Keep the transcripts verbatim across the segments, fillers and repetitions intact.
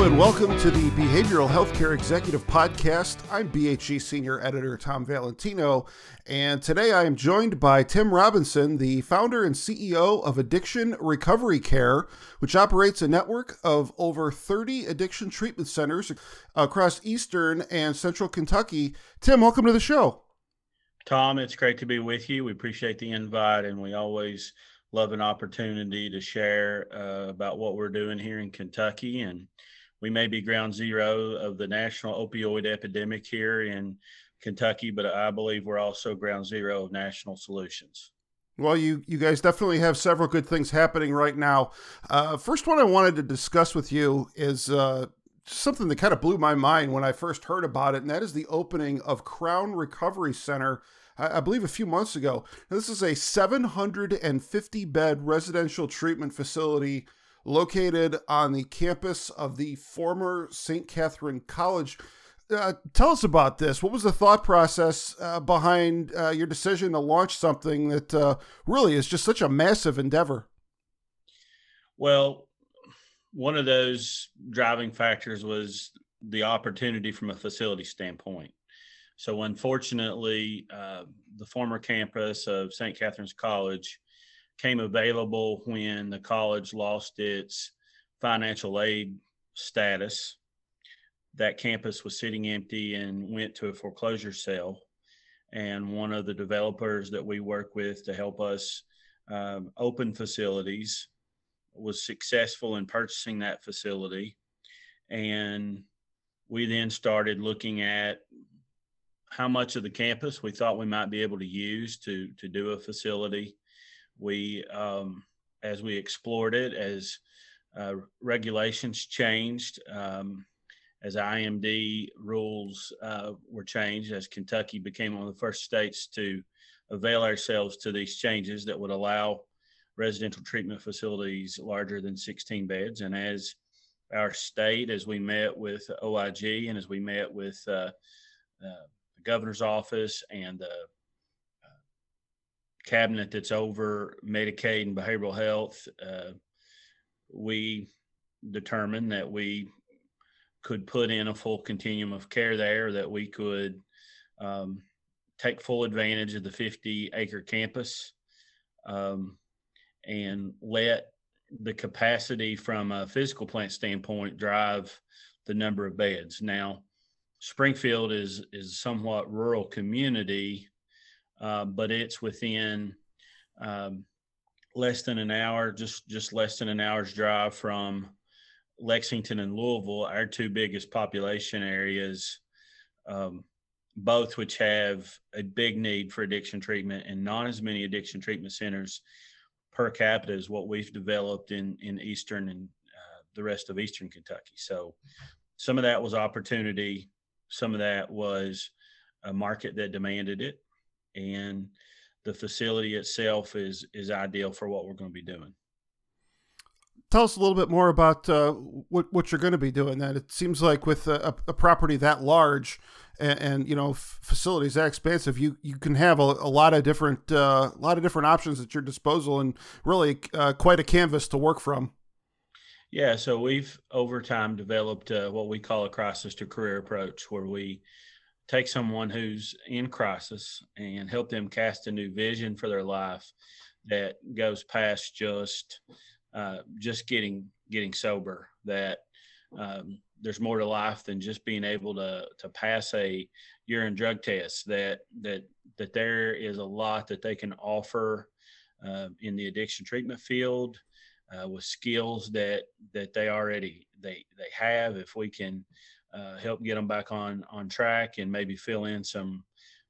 Hello and welcome to the Behavioral Healthcare Executive Podcast. I'm B H G Senior Editor Tom Valentino, and today I am joined by Tim Robinson, the founder and C E O of Addiction Recovery Care, which operates a network of over thirty addiction treatment centers across Eastern and Central Kentucky. Tim, welcome to the show. Tom, it's great to be with you. We appreciate the invite, and we always love an opportunity to share uh, about what we're doing here in Kentucky. And we may be ground zero of the national opioid epidemic here in Kentucky, but I believe we're also ground zero of national solutions. Well, you, you guys definitely have several good things happening right now. Uh, first one I wanted to discuss with you is uh, something that kind of blew my mind when I first heard about it, and that is the opening of Crown Recovery Center, I believe a few months ago. Now, this is a seven hundred fifty bed residential treatment facility located on the campus of the former Saint Catherine College. Uh, tell us about this. What was the thought process uh, behind uh, your decision to launch something that uh, really is just such a massive endeavor? Well, one of those driving factors was the opportunity from a facility standpoint. So unfortunately, uh, the former campus of Saint Catherine's College came available when the college lost its financial aid status. That campus was sitting empty and went to a foreclosure sale. And one of the developers that we work with to help us um, open facilities was successful in purchasing that facility. And we then started looking at how much of the campus we thought we might be able to use to to do a facility. We, um, as we explored it, as uh, regulations changed, um, as I M D rules uh, were changed, as Kentucky became one of the first states to avail ourselves to these changes that would allow residential treatment facilities larger than sixteen beds. And as our state, as we met with O I G and as we met with uh, uh, governor's office and the cabinet that's over Medicaid and behavioral health, uh, we determined that we could put in a full continuum of care there, that we could um, take full advantage of the fifty acre campus um, and let the capacity from a physical plant standpoint drive the number of beds. Now, Springfield is is somewhat rural community, uh, but it's within um, less than an hour, just, just less than an hour's drive from Lexington and Louisville, our two biggest population areas, um, both which have a big need for addiction treatment and not as many addiction treatment centers per capita as what we've developed in, in Eastern and uh, the rest of Eastern Kentucky. So some of that was opportunity. Some of that was a market that demanded it, and the facility itself is is ideal for what we're going to be doing. Tell us a little bit more about uh, what what you're going to be doing. Then it seems like with a, a property that large and, and you know f- facilities that expansive, you you can have a, a lot of different uh, a lot of different options at your disposal, and really uh, quite a canvas to work from. Yeah, so we've over time developed uh, what we call a crisis to career approach, where we take someone who's in crisis and help them cast a new vision for their life that goes past just uh, just getting getting sober. That um, there's more to life than just being able to to pass a urine drug test. That that that there is a lot that they can offer uh, in the addiction treatment field. Uh, with skills that that they already they they have, if we can uh, help get them back on on track and maybe fill in some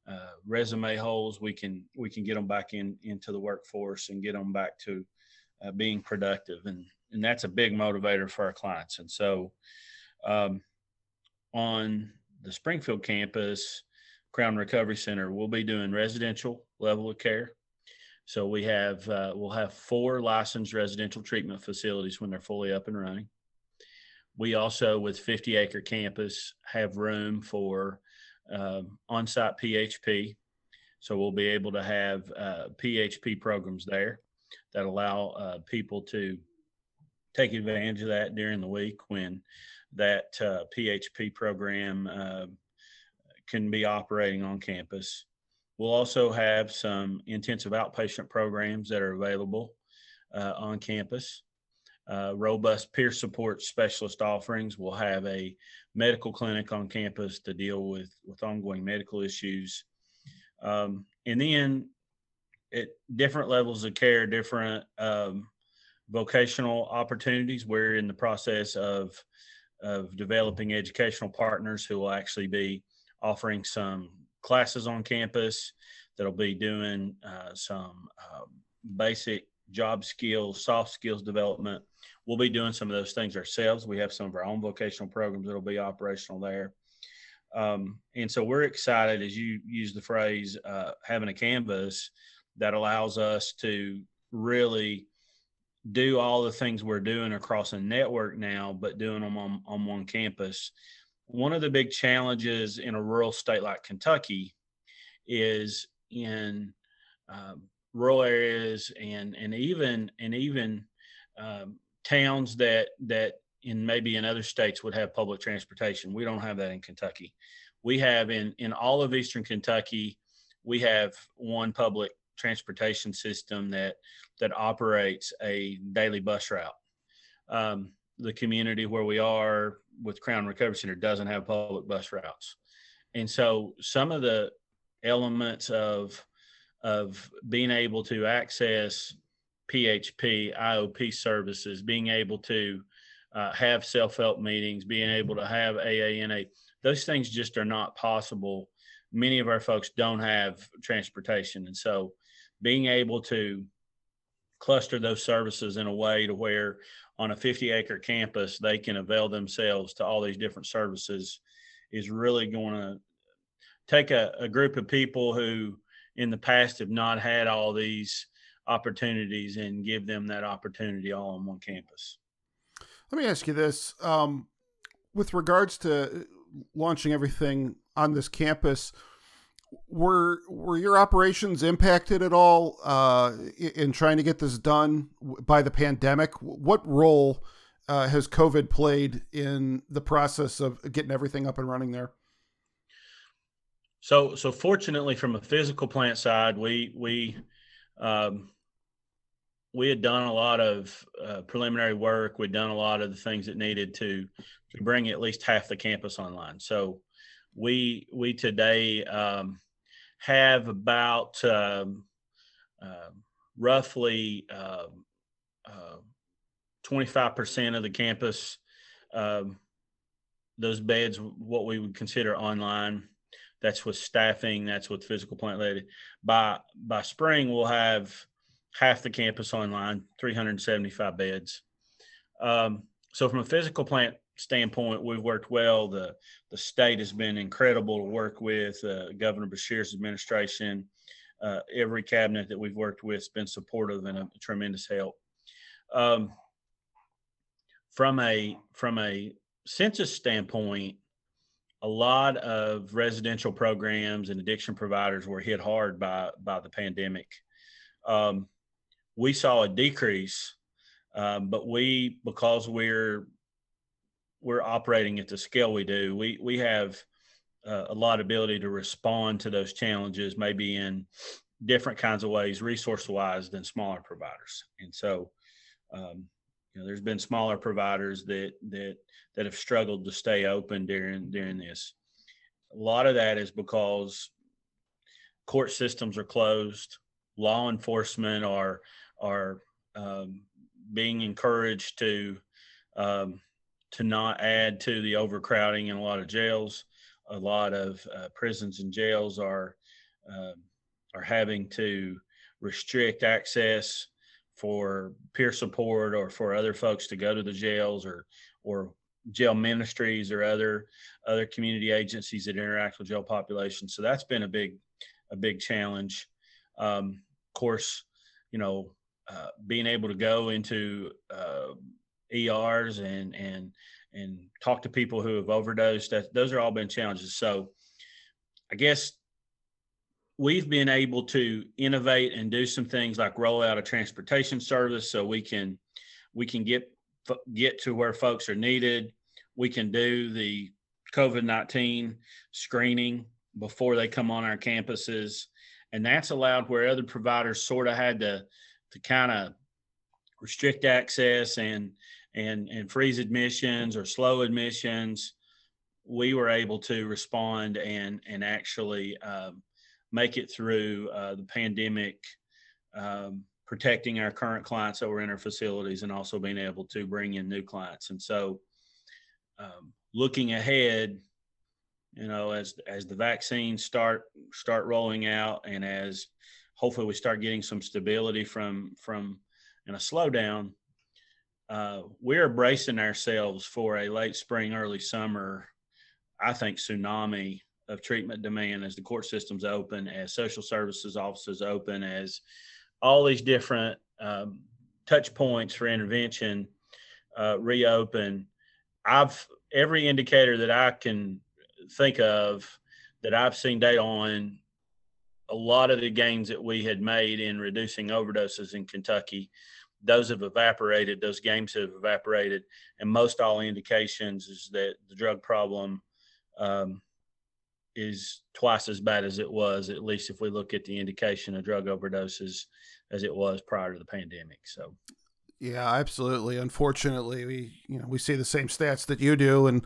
uh, resume holes, we can we can get them back in into the workforce and get them back to uh, being productive, and and that's a big motivator for our clients. And so, um, on the Springfield campus, Crown Recovery Center, we'll be doing residential level of care. So we have, uh, we'll have four licensed residential treatment facilities when they're fully up and running. We also, with fifty acre campus, have room for um, on-site P H P. So we'll be able to have uh, P H P programs there that allow uh, people to take advantage of that during the week when that uh, P H P program uh, can be operating on campus. We'll also have some intensive outpatient programs that are available uh, on campus. Uh, robust peer support specialist offerings. We'll have a medical clinic on campus to deal with, with ongoing medical issues. Um, and then at different levels of care, different um, vocational opportunities. We're in the process of, of developing educational partners who will actually be offering some classes on campus that'll be doing uh, some uh, basic job skills, soft skills development. We'll be doing some of those things ourselves. We have some of our own vocational programs that'll be operational there. Um, and so we're excited, as you use the phrase, uh, having a canvas that allows us to really do all the things we're doing across a network now, but doing them on, on one campus. One of the big challenges in a rural state like Kentucky is in uh, rural areas and and even and even um, towns that that in maybe in other states would have public transportation. We don't have that in Kentucky. We have in in all of Eastern Kentucky, we have one public transportation system that that operates a daily bus route. Um, the community where we are with Crown Recovery Center doesn't have public bus routes. And so some of the elements of of being able to access P H P, I O P services, being able to uh, have self-help meetings, being able to have A A N A, those things just are not possible. Many of our folks don't have transportation. And so being able to cluster those services in a way to where on a fifty acre campus, they can avail themselves to all these different services is really going to take a, a group of people who in the past have not had all these opportunities and give them that opportunity all on one campus. Let me ask you this. Um, with regards to launching everything on this campus, were were your operations impacted at all uh, in trying to get this done by the pandemic? What role uh, has COVID played in the process of getting everything up and running there? So, so fortunately, from a physical plant side, we we um, we had done a lot of uh, preliminary work. We'd done a lot of the things that needed to to bring at least half the campus online. So, we we today um, have about um, uh, roughly uh, uh, twenty-five percent of the campus, uh, those beds, what we would consider online. That's with staffing, that's with physical plant led. By by spring, we'll have half the campus online, three hundred seventy-five beds. Um, so from a physical plant standpoint, we've worked well. The, the state has been incredible to work with. Uh, Governor Beshear's administration, uh, every cabinet that we've worked with has been supportive and a tremendous help. Um, from a from a census standpoint, a lot of residential programs and addiction providers were hit hard by, by the pandemic. Um, we saw a decrease, um, but we, because we're we're operating at the scale we do, we we have uh, a lot of ability to respond to those challenges, maybe in different kinds of ways, resource-wise, than smaller providers. And so, um, you know, there's been smaller providers that that that have struggled to stay open during during this. A lot of that is because court systems are closed, law enforcement are are um, being encouraged to um, to not add to the overcrowding in a lot of jails. A lot of uh, prisons and jails are uh, are having to restrict access for peer support or for other folks to go to the jails or or jail ministries or other other community agencies that interact with jail populations. So that's been a big a big challenge. Um, of course, you know, uh, being able to go into uh, E Rs and and and talk to people who have overdosed, that, those are all been challenges. So I guess we've been able to innovate and do some things like roll out a transportation service so we can we can get f- get to where folks are needed. We can do the COVID nineteen screening before they come on our campuses. And that's allowed where other providers sort of had to, to kind of restrict access and, and, and freeze admissions or slow admissions. We were able to respond and, and actually um, make it through uh, the pandemic, um, protecting our current clients that were in our facilities and also being able to bring in new clients. And so um, looking ahead, you know, as as the vaccines start start rolling out, and as hopefully we start getting some stability from from and a slowdown, uh, we're bracing ourselves for a late spring, early summer, I think, tsunami of treatment demand as the court system's open, as social services offices open, as all these different um, touch points for intervention uh, reopen. I've every indicator that I can think of that I've seen data on, a lot of the gains that we had made in reducing overdoses in Kentucky, those have evaporated, those gains have evaporated. And most all indications is that the drug problem um, is twice as bad as it was, at least if we look at the indication of drug overdoses as it was prior to the pandemic. So. Yeah, absolutely. Unfortunately, we you know we see the same stats that you do, and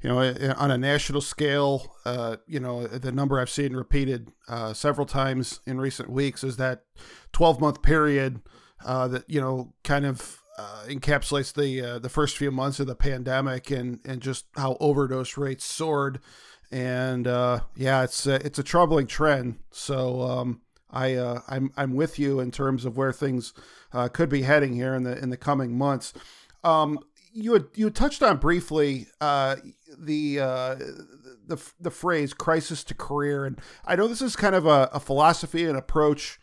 you know on a national scale, uh, you know the number I've seen repeated uh, several times in recent weeks is that twelve month period uh, that you know kind of uh, encapsulates the uh, the first few months of the pandemic, and and just how overdose rates soared, and uh, yeah, it's a, it's a troubling trend. So. Um, I, uh, I'm I'm with you in terms of where things uh, could be heading here in the in the coming months. Um, you had, you touched on briefly uh, the uh, the the phrase "crisis to career," and I know this is kind of a, a philosophy and approach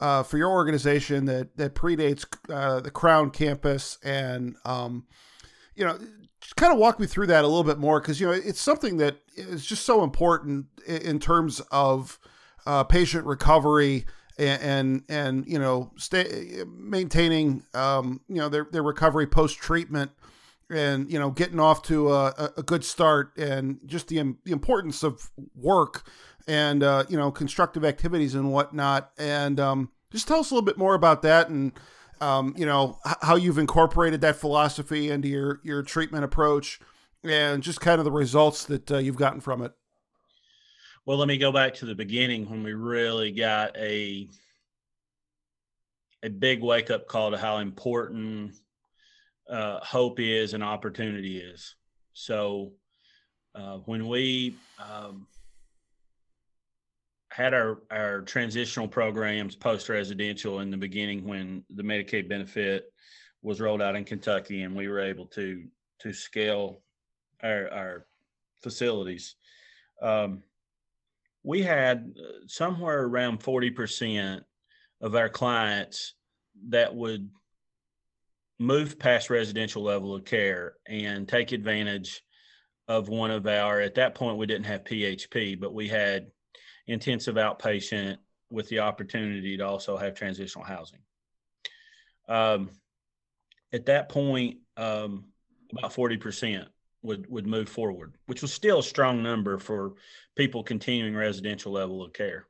uh, for your organization that that predates uh, the Crown campus, and um, you know. Just kind of walk me through that a little bit more, because you know it's something that is just so important in terms of. Uh, patient recovery and, and, and you know, stay, maintaining, um, you know, their, their recovery post-treatment and, you know, getting off to a, a good start, and just the, the importance of work and, uh, you know, constructive activities and whatnot. And um, just tell us a little bit more about that and, um, you know, how you've incorporated that philosophy into your, your treatment approach and just kind of the results that uh, you've gotten from it. Well, let me go back to the beginning when we really got a a big wake-up call to how important uh, hope is and opportunity is. So uh, when we um, had our, our transitional programs post-residential in the beginning, when the Medicaid benefit was rolled out in Kentucky and we were able to to scale our, our facilities, um, we had somewhere around forty percent of our clients that would move past residential level of care and take advantage of one of our, at that point, we didn't have P H P, but we had intensive outpatient with the opportunity to also have transitional housing. Um, at that point, um, about forty percent. would would move forward, which was still a strong number for people continuing residential level of care.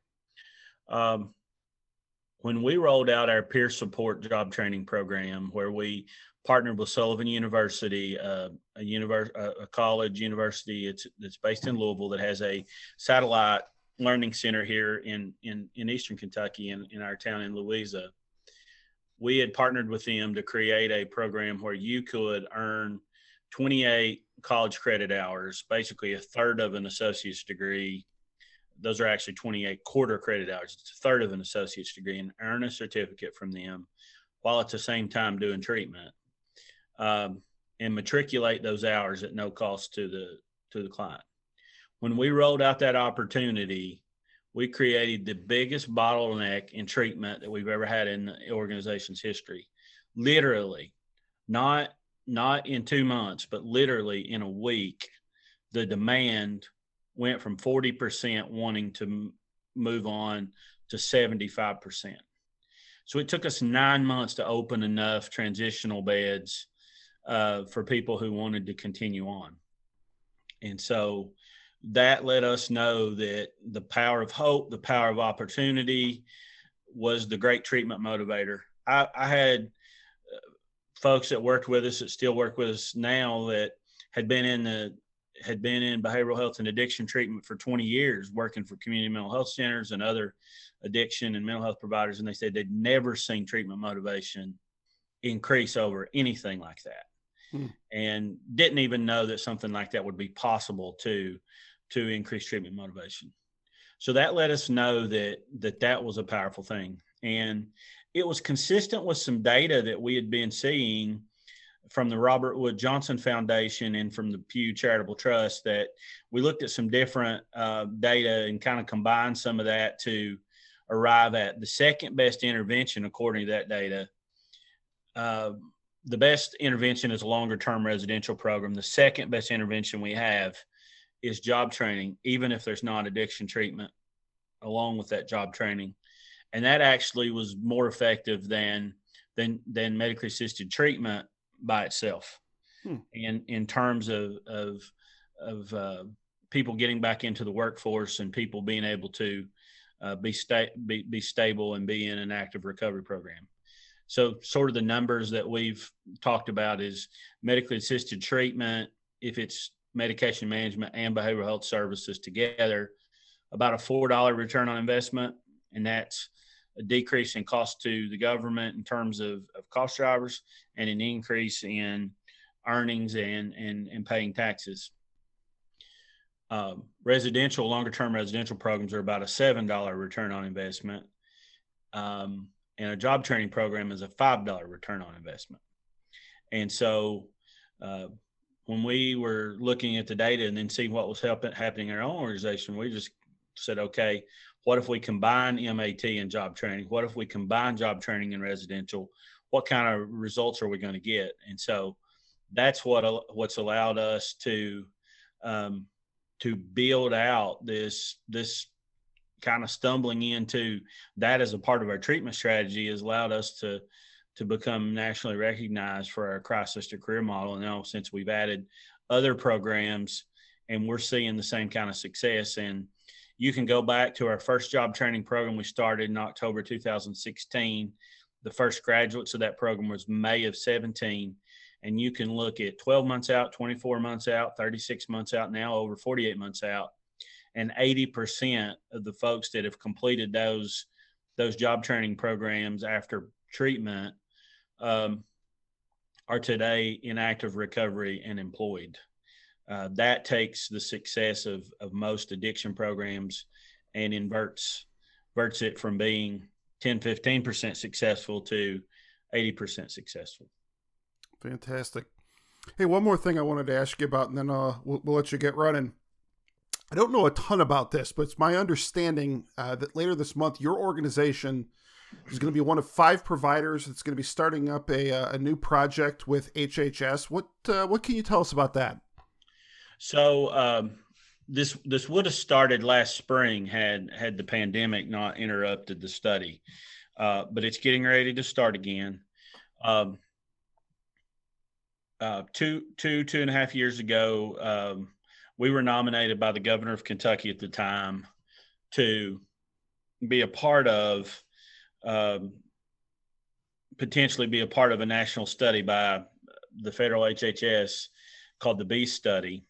Um, when we rolled out our peer support job training program, where we partnered with Sullivan University, uh, a, universe, a college university it's, that's based in Louisville that has a satellite learning center here in, in, in Eastern Kentucky, in, in our town in Louisa, we had partnered with them to create a program where you could earn twenty-eight college credit hours, basically a third of an associate's degree. Those are actually twenty-eight quarter credit hours. It's a third of an associate's degree, and earn a certificate from them while at the same time doing treatment, um, and matriculate those hours at no cost to the to the client. When we rolled out that opportunity, we created the biggest bottleneck in treatment that we've ever had in the organization's history. Literally, not Not in two months, but literally in a week, the demand went from forty percent wanting to m- move on to seventy-five percent. So it took us nine months to open enough transitional beds uh, for people who wanted to continue on. And so that let us know that the power of hope, the power of opportunity was the great treatment motivator. I, I had folks that worked with us that still work with us now that had been in the had been in behavioral health and addiction treatment for twenty years, working for community mental health centers and other addiction and mental health providers. And they said they'd never seen treatment motivation increase over anything like that. Hmm. And didn't even know that something like that would be possible to, to increase treatment motivation. So that let us know that, that that was a powerful thing. And it was consistent with some data that we had been seeing from the Robert Wood Johnson Foundation and from the Pew Charitable Trust, that we looked at some different uh, data and kind of combined some of that to arrive at the second best intervention according to that data. Uh, the best intervention is a longer-term residential program. The second best intervention we have is job training, even if there's not addiction treatment along with that job training. And that actually was more effective than than than medically assisted treatment by itself. Hmm. And in terms of, of, of uh, people getting back into the workforce and people being able to uh, be, sta- be, be stable and be in an active recovery program. So sort of the numbers that we've talked about is medically assisted treatment, if it's medication management and behavioral health services together, about a four dollars return on investment. And that's a decrease in cost to the government in terms of, of cost drivers and an increase in earnings and, and, and paying taxes. Uh, residential, longer-term residential programs are about a seven dollars return on investment. Um, and a job training program is a five dollars return on investment. And so uh, when we were looking at the data and then seeing what was happen- happening in our own organization, we just said, okay, what if we combine M A T and job training? What if we combine job training and residential? What kind of results are we going to get? And so that's what what's allowed us to um, to build out this this kind of stumbling into that as a part of our treatment strategy has allowed us to to become nationally recognized for our crisis to career model. And now since we've added other programs and we're seeing the same kind of success. And you can go back to our first job training program we started in October two thousand sixteen. The first graduates of that program was May of seventeen. And you can look at twelve months out, twenty-four months out, thirty-six months out, now over forty-eight months out. And eighty percent of the folks that have completed those, those job training programs after treatment um, are today in active recovery and employed. Uh, that takes the success of, of most addiction programs and inverts, inverts it from being ten, fifteen percent successful to eighty percent successful. Fantastic. Hey, one more thing I wanted to ask you about, and then uh, we'll, we'll let you get running. I don't know a ton about this, but it's my understanding uh, that later this month, your organization is going to be one of five providers that's going to be starting up a, a new project with H H S. What uh, what can you tell us about that? So um, this this would have started last spring had had the pandemic not interrupted the study, uh, but it's getting ready to start again. Um, uh, two two two and a half years ago, um, we were nominated by the governor of Kentucky at the time to be a part of um, potentially be a part of a national study by the federal H H S called the B Study.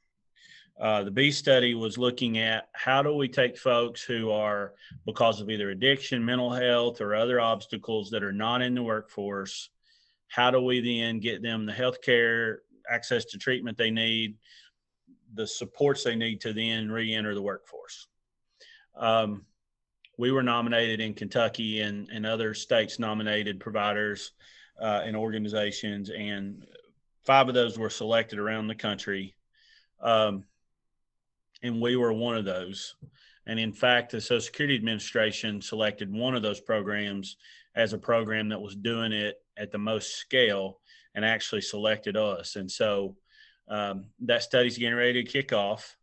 Uh, the B Study was looking at how do we take folks who are, because of either addiction, mental health, or other obstacles that are not in the workforce, how do we then get them the health care, access to treatment they need, the supports they need to then re-enter the workforce. Um, we were nominated in Kentucky and, and other states nominated providers uh, and organizations, and five of those were selected around the country. Um, And we were one of those. And in fact, the Social Security Administration selected one of those programs as a program that was doing it at the most scale and actually selected us. And so um, that study's getting ready to kick off.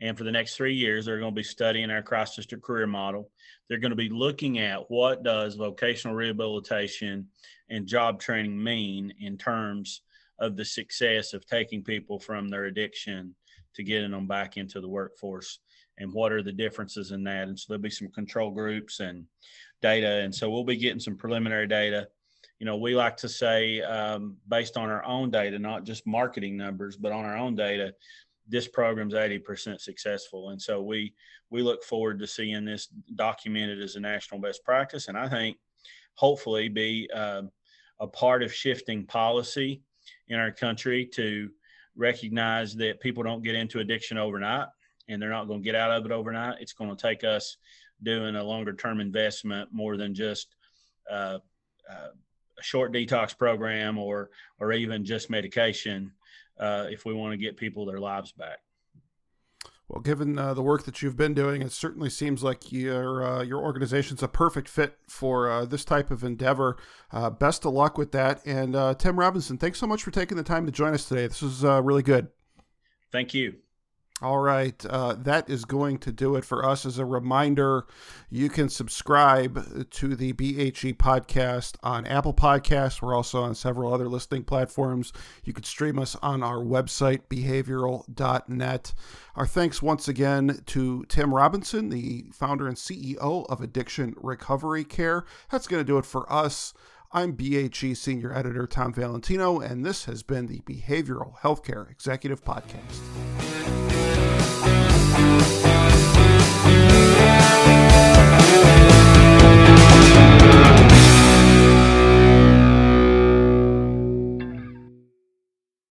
And for the next three years, they're going to be studying our crisis to career model. They're going to be looking at what does vocational rehabilitation and job training mean in terms of the success of taking people from their addiction to getting them back into the workforce, and what are the differences in that. And so there'll be some control groups and data. And so we'll be getting some preliminary data. You know, we like to say, um, based on our own data, not just marketing numbers, but on our own data, this program's eighty percent successful. And so we, we look forward to seeing this documented as a national best practice. And I think hopefully be uh, a part of shifting policy in our country to recognize that people don't get into addiction overnight, and they're not going to get out of it overnight. It's going to take us doing a longer term investment more than just uh, uh, a short detox program or, or even just medication uh, if we want to get people their lives back. Well, given uh, the work that you've been doing, it certainly seems like your uh, your organization's a perfect fit for uh, this type of endeavor. Uh, best of luck with that. And uh, Tim Robinson, thanks so much for taking the time to join us today. This was uh, really good. Thank you. All right. Uh, that is going to do it for us. As a reminder, you can subscribe to the B H E podcast on Apple Podcasts. We're also on several other listening platforms. You can stream us on our website, behavioral dot net. Our thanks once again to Tim Robinson, the founder and C E O of Addiction Recovery Care. That's going to do it for us. I'm B H E Senior Editor Tom Valentino, and this has been the Behavioral Healthcare Executive Podcast.